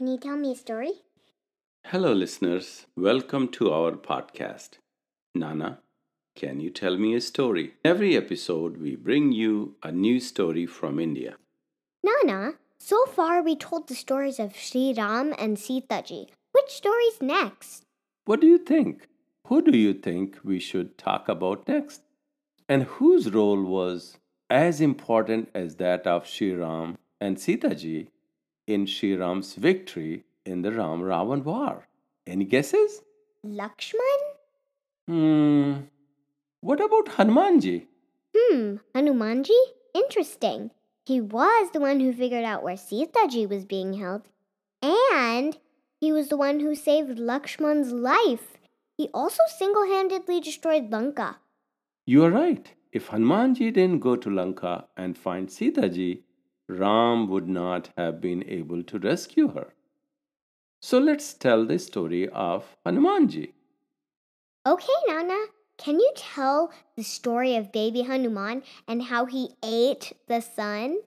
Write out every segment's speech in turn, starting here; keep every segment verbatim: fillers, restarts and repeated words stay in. Can you tell me a story? Hello, listeners. Welcome to our podcast. Nana, can you tell me a story? Every episode, we bring you a new story from India. Nana, so far we told the stories of Sri Ram and Sita Ji. Which story's next? What do you think? Who do you think we should talk about next? And whose role was as important as that of Sri Ram and Sita Ji in Sri Ram's victory in the Ram-Ravan war? Any guesses? Lakshman? Hmm. What about Hanumanji? Hmm. Hanumanji? Interesting. He was the one who figured out where Sita Ji was being held. And he was the one who saved Lakshman's life. He also single-handedly destroyed Lanka. You are right. If Hanumanji didn't go to Lanka and find Sita Ji, Ram would not have been able to rescue her. So let's tell the story of Hanumanji. Okay, Nana. Can you tell the story of baby Hanuman and how he ate the sun?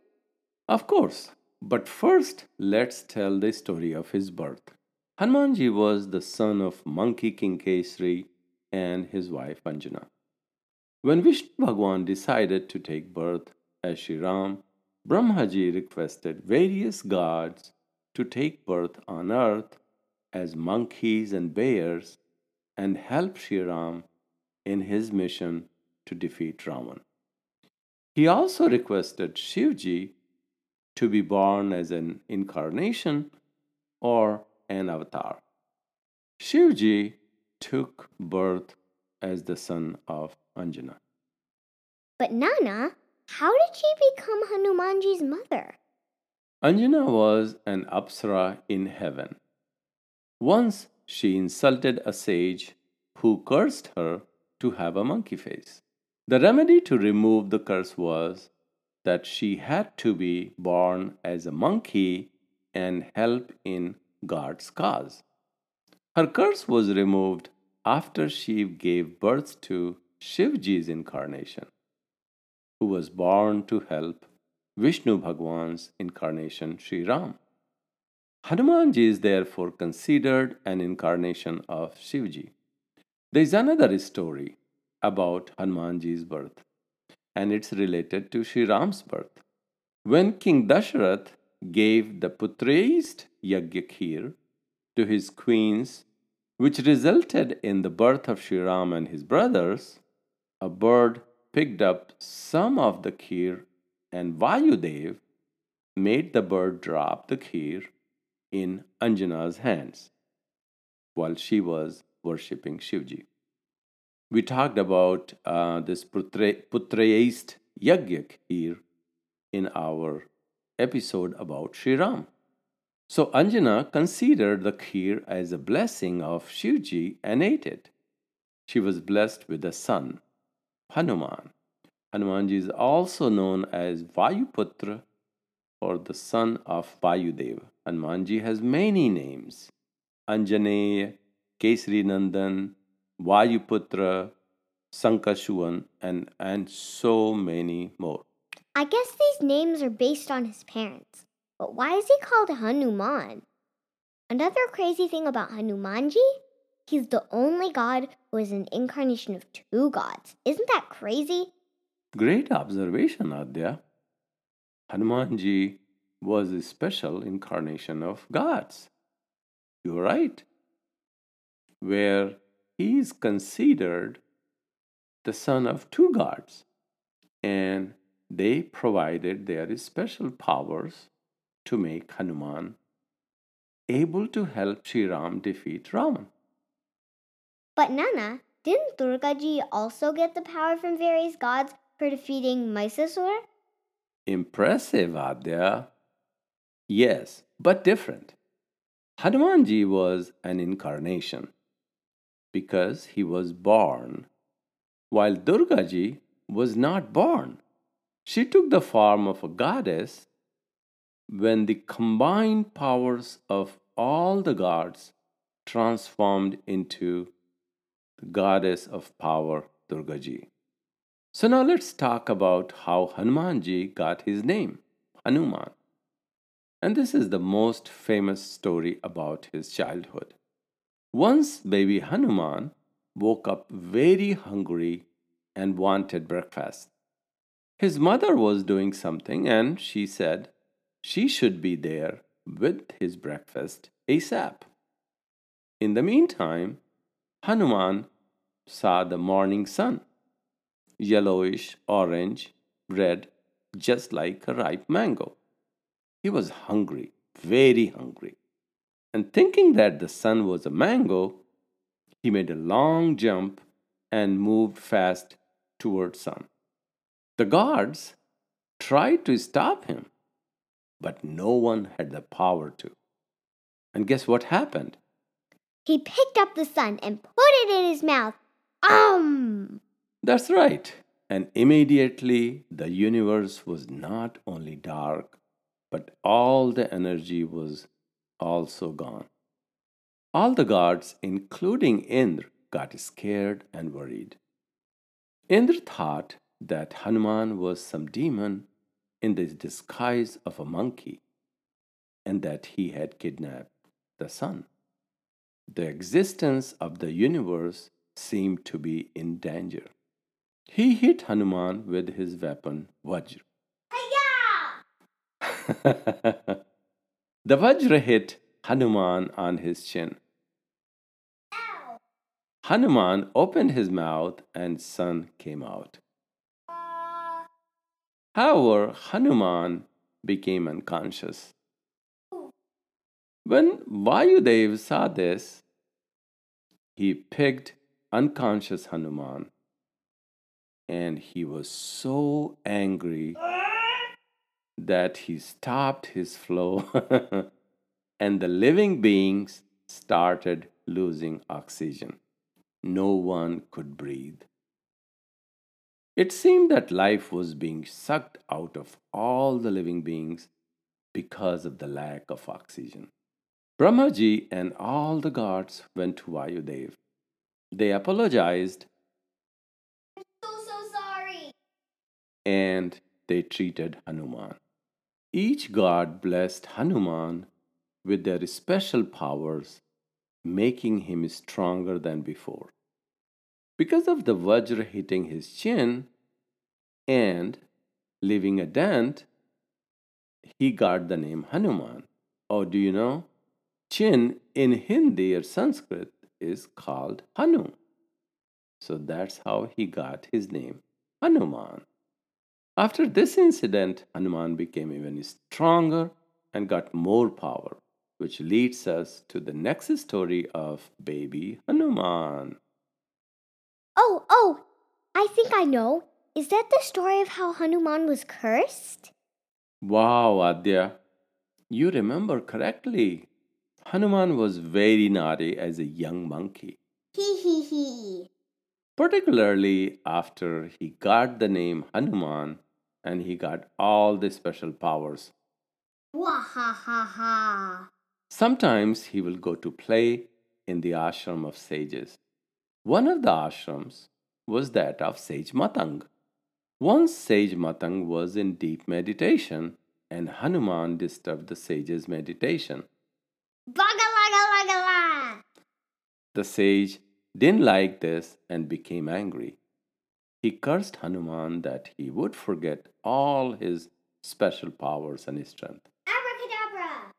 Of course. But first, let's tell the story of his birth. Hanumanji was the son of Monkey King Kesari and his wife Anjana. When Vishnu Bhagwan decided to take birth as Sri Ram, Brahmaji requested various gods to take birth on earth as monkeys and bears and help Sri Ram in his mission to defeat Ravan. He also requested Shivji to be born as an incarnation or an avatar. Shivji took birth as the son of Anjana. But Nana, how did she become Hanumanji's mother? Anjana was an apsara in heaven. Once she insulted a sage who cursed her to have a monkey face. The remedy to remove the curse was that she had to be born as a monkey and help in God's cause. Her curse was removed after she gave birth to Shivji's incarnation, who was born to help Vishnu Bhagwan's incarnation, Sri Ram. Hanumanji is therefore considered an incarnation of Shivji. There is another story about Hanumanji's birth, and it's related to Sri Ram's birth. When King Dasharath gave the Putrayast Yagya Kheer to his queens, which resulted in the birth of Sri Ram and his brothers, a bird picked up some of the kheer, and Vayudev made the bird drop the kheer in Anjana's hands while she was worshipping Shivji. We talked about uh, this Putrayast Yagya Kheer in our episode about Sri Ram. So Anjana considered the kheer as a blessing of Shivji and ate it. She was blessed with a son, Hanuman. Hanumanji is also known as Vayuputra, or the son of Vayudev. Hanumanji has many names: Anjaneya, Kesrinandan, Vayuputra, Sankashuvan, and, and so many more. I guess these names are based on his parents, but why is he called Hanuman? Another crazy thing about Hanumanji, he's the only god who is an incarnation of two gods. Isn't that crazy? Great observation, Adya. Hanumanji was a special incarnation of gods. You're right. Where he is considered the son of two gods, and they provided their special powers to make Hanuman able to help Sri Ram defeat Ravan. But Nana, didn't Durga ji also get the power from various gods for defeating Mahishasur? Impressive, Adya. Yes, but different. Hanumanji was an incarnation because he was born, while Durga ji was not born. She took the form of a goddess when the combined powers of all the gods transformed into the goddess of power, Durga ji. So now let's talk about how Hanumanji got his name, Hanuman. and this is the most famous story about his childhood. Once baby Hanuman woke up very hungry and wanted breakfast. His mother was doing something and she said she should be there with his breakfast ASAP. In the meantime, Hanuman saw the morning sun, yellowish, orange, red, just like a ripe mango. He was hungry, very hungry. And thinking that the sun was a mango, he made a long jump and moved fast toward sun. The guards tried to stop him, but no one had the power to. And guess what happened? He picked up the sun and put it in his mouth. Um! That's right. And immediately the universe was not only dark, but all the energy was also gone. All the gods, including Indra, got scared and worried. Indra thought that Hanuman was some demon in the disguise of a monkey and that he had kidnapped the sun. The existence of the universe seemed to be in danger. He hit Hanuman with his weapon, Vajra. Hiya! The Vajra hit Hanuman on his chin. Ow. Hanuman opened his mouth and sun came out. Uh. However, Hanuman became unconscious. When Vayudev saw this, he picked unconscious Hanuman and he was so angry that he stopped his flow and the living beings started losing oxygen. No one could breathe. It seemed that life was being sucked out of all the living beings because of the lack of oxygen. Brahmaji and all the gods went to Vayudev. They apologized. I'm so, so sorry. And they treated Hanuman. Each god blessed Hanuman with their special powers, making him stronger than before. Because of the Vajra hitting his chin and leaving a dent, he got the name Hanuman. Oh, do you know? Chin in Hindi or Sanskrit is called Hanu. So that's how he got his name, Hanuman. After this incident, Hanuman became even stronger and got more power, which leads us to the next story of baby Hanuman. Oh, oh, I think I know. Is that the story of how Hanuman was cursed? Wow, Adya, you remember correctly. Hanuman was very naughty as a young monkey. Hee hee hee. Particularly after he got the name Hanuman and he got all the special powers. Wah ha ha ha. Sometimes he will go to play in the ashram of sages. One of the ashrams was that of Sage Matang. Once Sage Matang was in deep meditation and Hanuman disturbed the sage's meditation. Bagalagalagala! The sage didn't like this and became angry. He cursed Hanuman that he would forget all his special powers and strength. Abracadabra!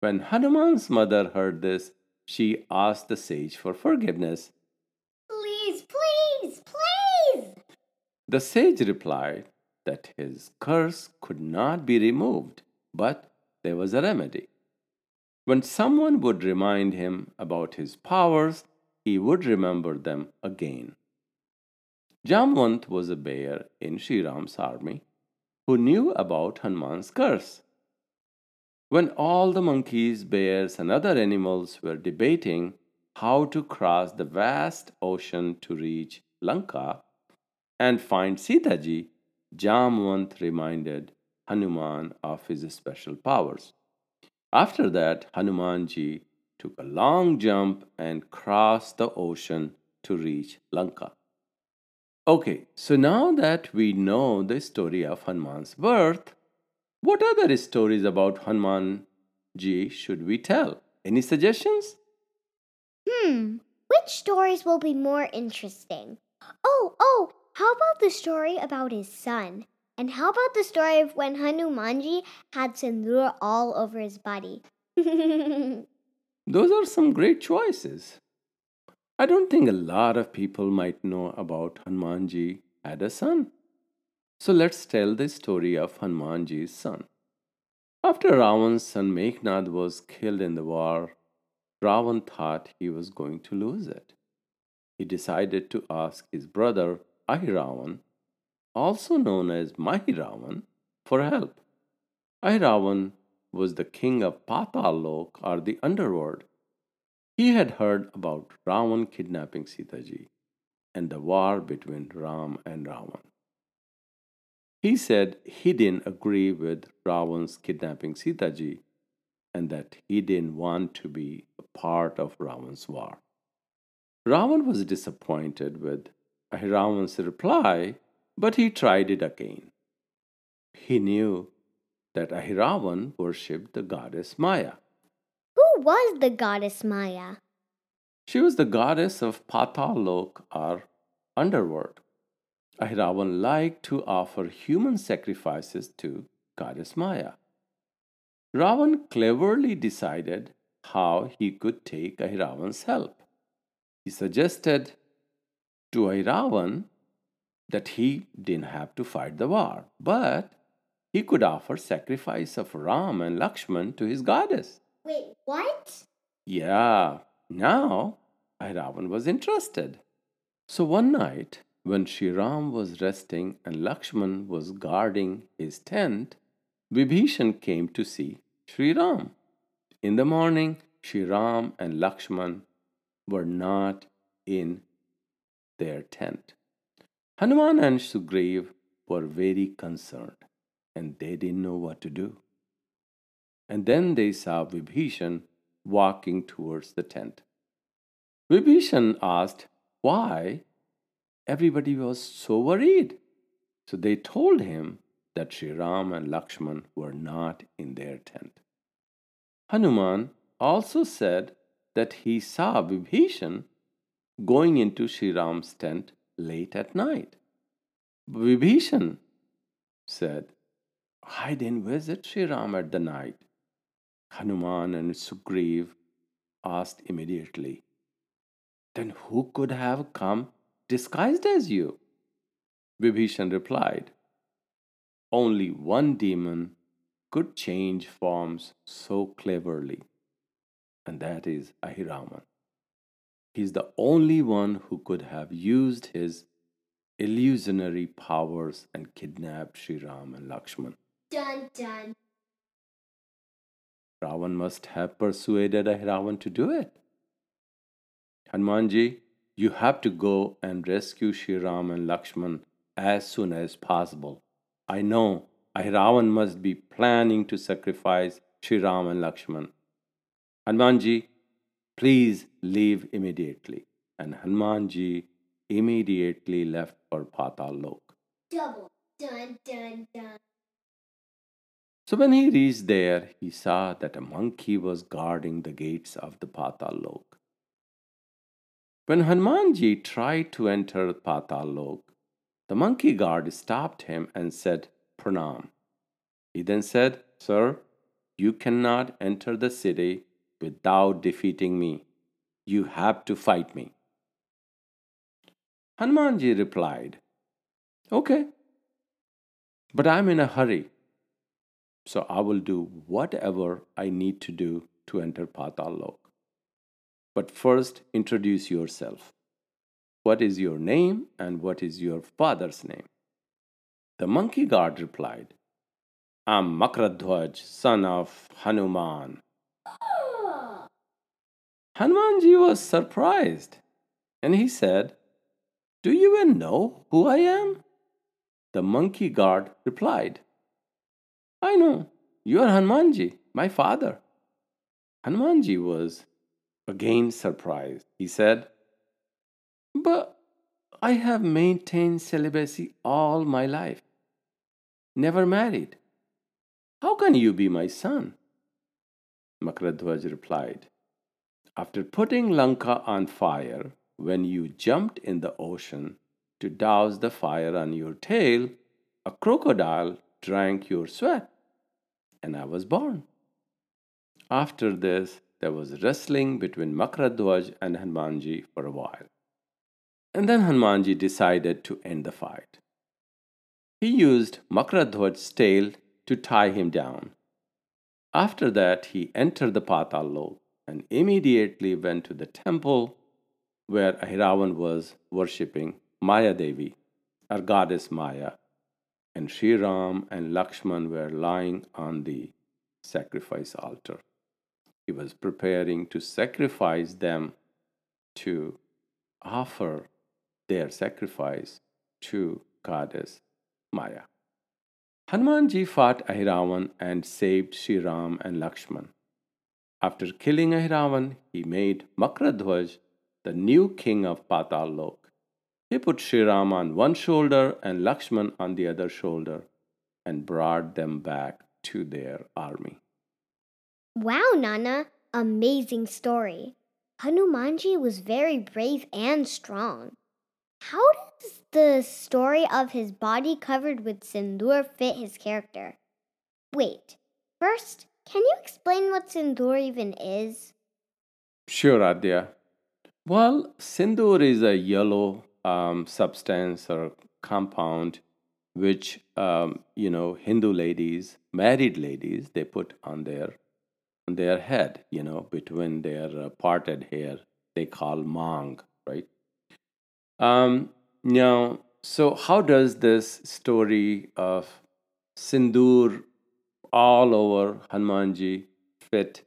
When Hanuman's mother heard this, she asked the sage for forgiveness. Please, please, please! The sage replied that his curse could not be removed, but there was a remedy. When someone would remind him about his powers, he would remember them again. Jamwant was a bear in Sri Ram's army who knew about Hanuman's curse. When all the monkeys, bears, and other animals were debating how to cross the vast ocean to reach Lanka and find Sita Ji, Jamwant reminded Hanuman of his special powers. After that, Hanumanji took a long jump and crossed the ocean to reach Lanka. Okay, so now that we know the story of Hanuman's birth, What other stories about Hanumanji should we tell? Any suggestions? Hmm, which stories will be more interesting? Oh, oh, how about the story about his son? And how about the story of when Hanumanji had sindoor all over his body? Those are some great choices. I don't think a lot of people might know about Hanumanji had a son. So let's tell the story of Hanumanji's son. After Ravan's son Meghnad was killed in the war, Ravan thought he was going to lose it. He decided to ask his brother Ahiravan, also known as Mahiravan, for help. Ahiravan was the king of Patalok, or the underworld. He had heard about Ravan kidnapping Sita Ji and the war between Ram and Ravan. He said he didn't agree with Ravan's kidnapping Sita Ji and that he didn't want to be a part of Ravan's war. Ravan was disappointed with Ahiravan's reply, but he tried it again. He knew that Ahiravan worshipped the goddess Maya. Who was the goddess Maya? She was the goddess of Patalok, or underworld. Ahiravan liked to offer human sacrifices to goddess Maya. Ravan cleverly decided how he could take Ahiravan's help. He suggested to Ahiravan that he didn't have to fight the war, but he could offer sacrifice of Ram and Lakshman to his goddess. Wait, what? Yeah, now Ahiravan was interested. So one night, when Sri Ram was resting and Lakshman was guarding his tent, Vibhishan came to see Sri Ram. In the morning, Sri Ram and Lakshman were not in their tent. Hanuman and Sugriva were very concerned, and they didn't know what to do. And then they saw Vibhishan walking towards the tent. Vibhishan asked why everybody was so worried. So they told him that Sri Ram and Lakshman were not in their tent. Hanuman also said that he saw Vibhishan going into Sri Ram's tent late at night. Vibhishan said, I didn't visit Sri Ram at the night. Hanuman and Sugriva asked immediately, then who could have come disguised as you? Vibhishan replied, only one demon could change forms so cleverly, and that is Ahiravan. He's the only one who could have used his illusionary powers and kidnapped Sri Ram and Lakshman. Dun dun. Ravan must have persuaded Ahiravan to do it. Hanumanji, you have to go and rescue Sri Ram and Lakshman as soon as possible. I know Ahiravan must be planning to sacrifice Sri Ram and Lakshman. Hanumanji, please leave immediately. And Hanumanji immediately left for Patalok. Double. Dun, dun, dun. So when he reached there, he saw that a monkey was guarding the gates of the Patalok. When Hanumanji tried to enter Patalok, the monkey guard stopped him and said, Pranam. He then said, Sir, you cannot enter the city without defeating me. You have to fight me. Hanumanji replied, Okay, but I'm in a hurry, so I will do whatever I need to do to enter Patalok. But first, introduce yourself. What is your name and what is your father's name? The monkey guard replied, I'm Makradhwaj, son of Hanuman. Hanumanji was surprised, and he said, Do you even know who I am? The monkey guard replied, I know, you are Hanumanji, my father. Hanumanji was again surprised. He said, But I have maintained celibacy all my life, never married. How can you be my son? Makradhwaj replied, After putting Lanka on fire, when you jumped in the ocean to douse the fire on your tail, a crocodile drank your sweat, and I was born. After this, there was wrestling between Makradhwaj and Hanumanji for a while. And then Hanumanji decided to end the fight. He used Makradhwaj's tail to tie him down. After that, he entered the Patalok and immediately went to the temple where Ahiravan was worshipping Maya Devi, our goddess Maya, and Sri Ram and Lakshman were lying on the sacrifice altar. He was preparing to sacrifice them, to offer their sacrifice to goddess Maya. Hanumanji fought Ahiravan and saved Sri Ram and Lakshman. After killing Ahiravan, he made Makradhwaj the new king of Patalok. He put Sri Ram on one shoulder and Lakshman on the other shoulder and brought them back to their army. Wow, Nana! Amazing story. Hanumanji was very brave and strong. How does the story of his body covered with sindoor fit his character? Wait, first, can you explain what sindoor even is? Sure, Adya. Well, sindoor is a yellow um, substance or compound which, um, you know, Hindu ladies, married ladies, they put on their on their head, you know, between their uh, parted hair. They call mang, right? Um, now, so how does this story of sindoor all over Hanumanji fit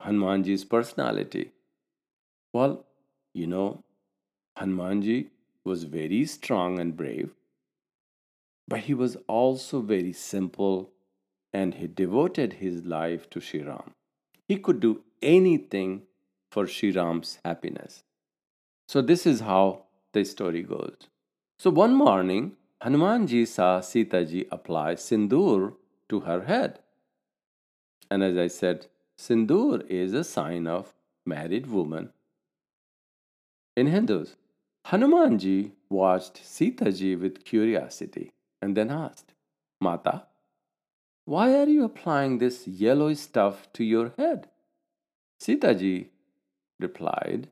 Hanumanji's personality? Well, you know, Hanumanji was very strong and brave, but he was also very simple and he devoted his life to Sri Ram. He could do anything for Sri Ram's happiness. So this is how the story goes. So one morning, Hanumanji saw Sita Ji apply sindoor to her head. And as I said, sindoor is a sign of married woman in Hindus. Hanumanji watched Sita Ji with curiosity and then asked, Mata, why are you applying this yellow stuff to your head? Sita Ji replied,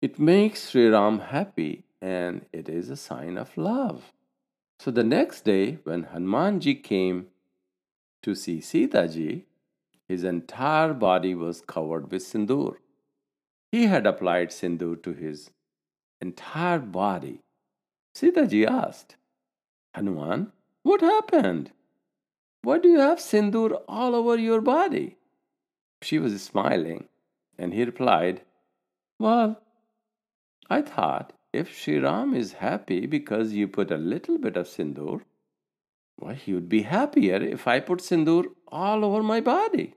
It makes Sri Ram happy and it is a sign of love. So the next day when Hanumanji came to see Sita Ji, his entire body was covered with sindoor. He had applied sindoor to his entire body. Sita Ji asked, Hanuman, what happened? Why do you have sindoor all over your body? She was smiling and he replied, Well, I thought, if Sri Ram is happy because you put a little bit of sindoor, why, he would be happier if I put sindoor all over my body.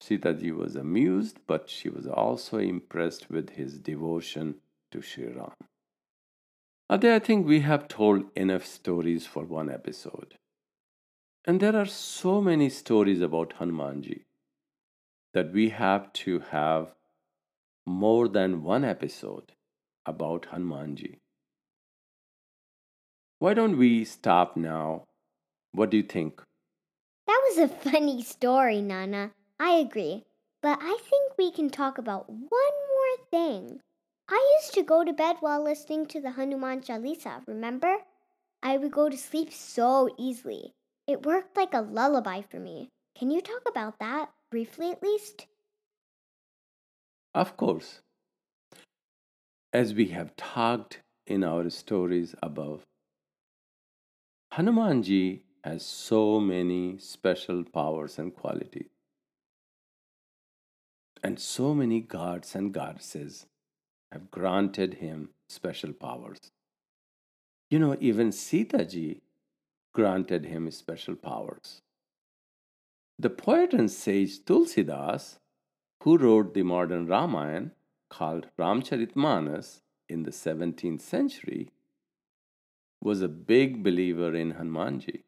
Sita Ji was amused, but she was also impressed with his devotion to Sri Ram. Adya, I think we have told enough stories for one episode. And there are so many stories about Hanumanji that we have to have more than one episode about Hanumanji. Why don't we stop now? What do you think? That was a funny story, Nana. I agree. But I think we can talk about one more thing. I used to go to bed while listening to the Hanuman Chalisa, remember? I would go to sleep so easily. It worked like a lullaby for me. Can you talk about that, briefly at least? Of course. As we have talked in our stories above, Hanumanji has so many special powers and qualities, and so many gods and goddesses have granted him special powers. You know, even Sita Ji granted him special powers. The poet and sage Tulsidas, who wrote the modern Ramayana, called Ramcharitmanas in the seventeenth century, was a big believer in Hanumanji.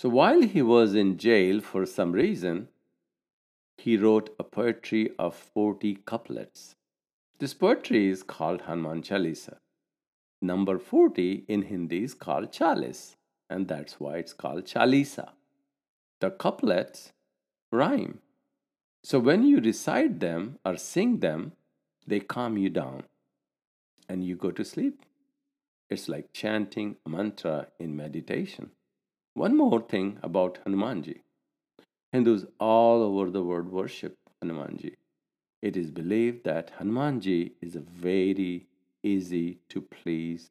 So while he was in jail for some reason, he wrote a poetry of forty couplets. This poetry is called Hanuman Chalisa. Number forty in Hindi is called Chalis, and that's why it's called Chalisa. The couplets rhyme. So when you recite them or sing them, they calm you down and you go to sleep. It's like chanting a mantra in meditation. One more thing about Hanumanji. Hindus all over the world worship Hanumanji. It is believed that Hanumanji is a very easy to please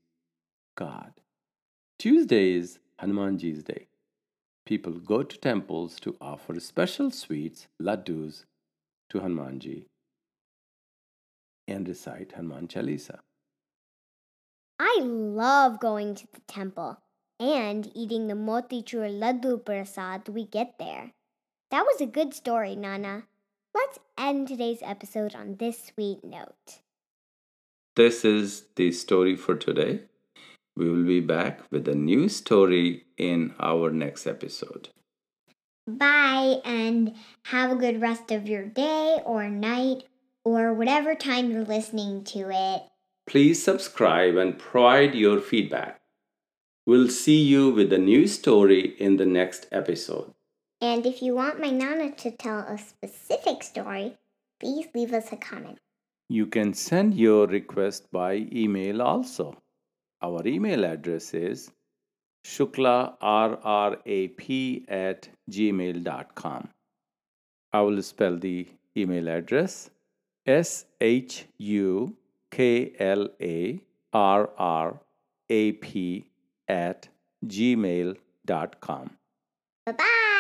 God. Tuesday is Hanumanji's day. People go to temples to offer special sweets, laddus, to Hanumanji and recite Hanuman Chalisa. I love going to the temple and eating the motichur laddu prasad we get there. That was a good story, Nana. Let's end today's episode on this sweet note. This is the story for today. We will be back with a new story in our next episode. Bye, and have a good rest of your day or night or whatever time you're listening to it. Please subscribe and provide your feedback. We'll see you with a new story in the next episode. And if you want my Nana to tell a specific story, please leave us a comment. You can send your request by email also. Our email address is shukla r r a p at gmail dot com. I will spell the email address s h u k l a r r a p at gmail dot com. Bye-bye!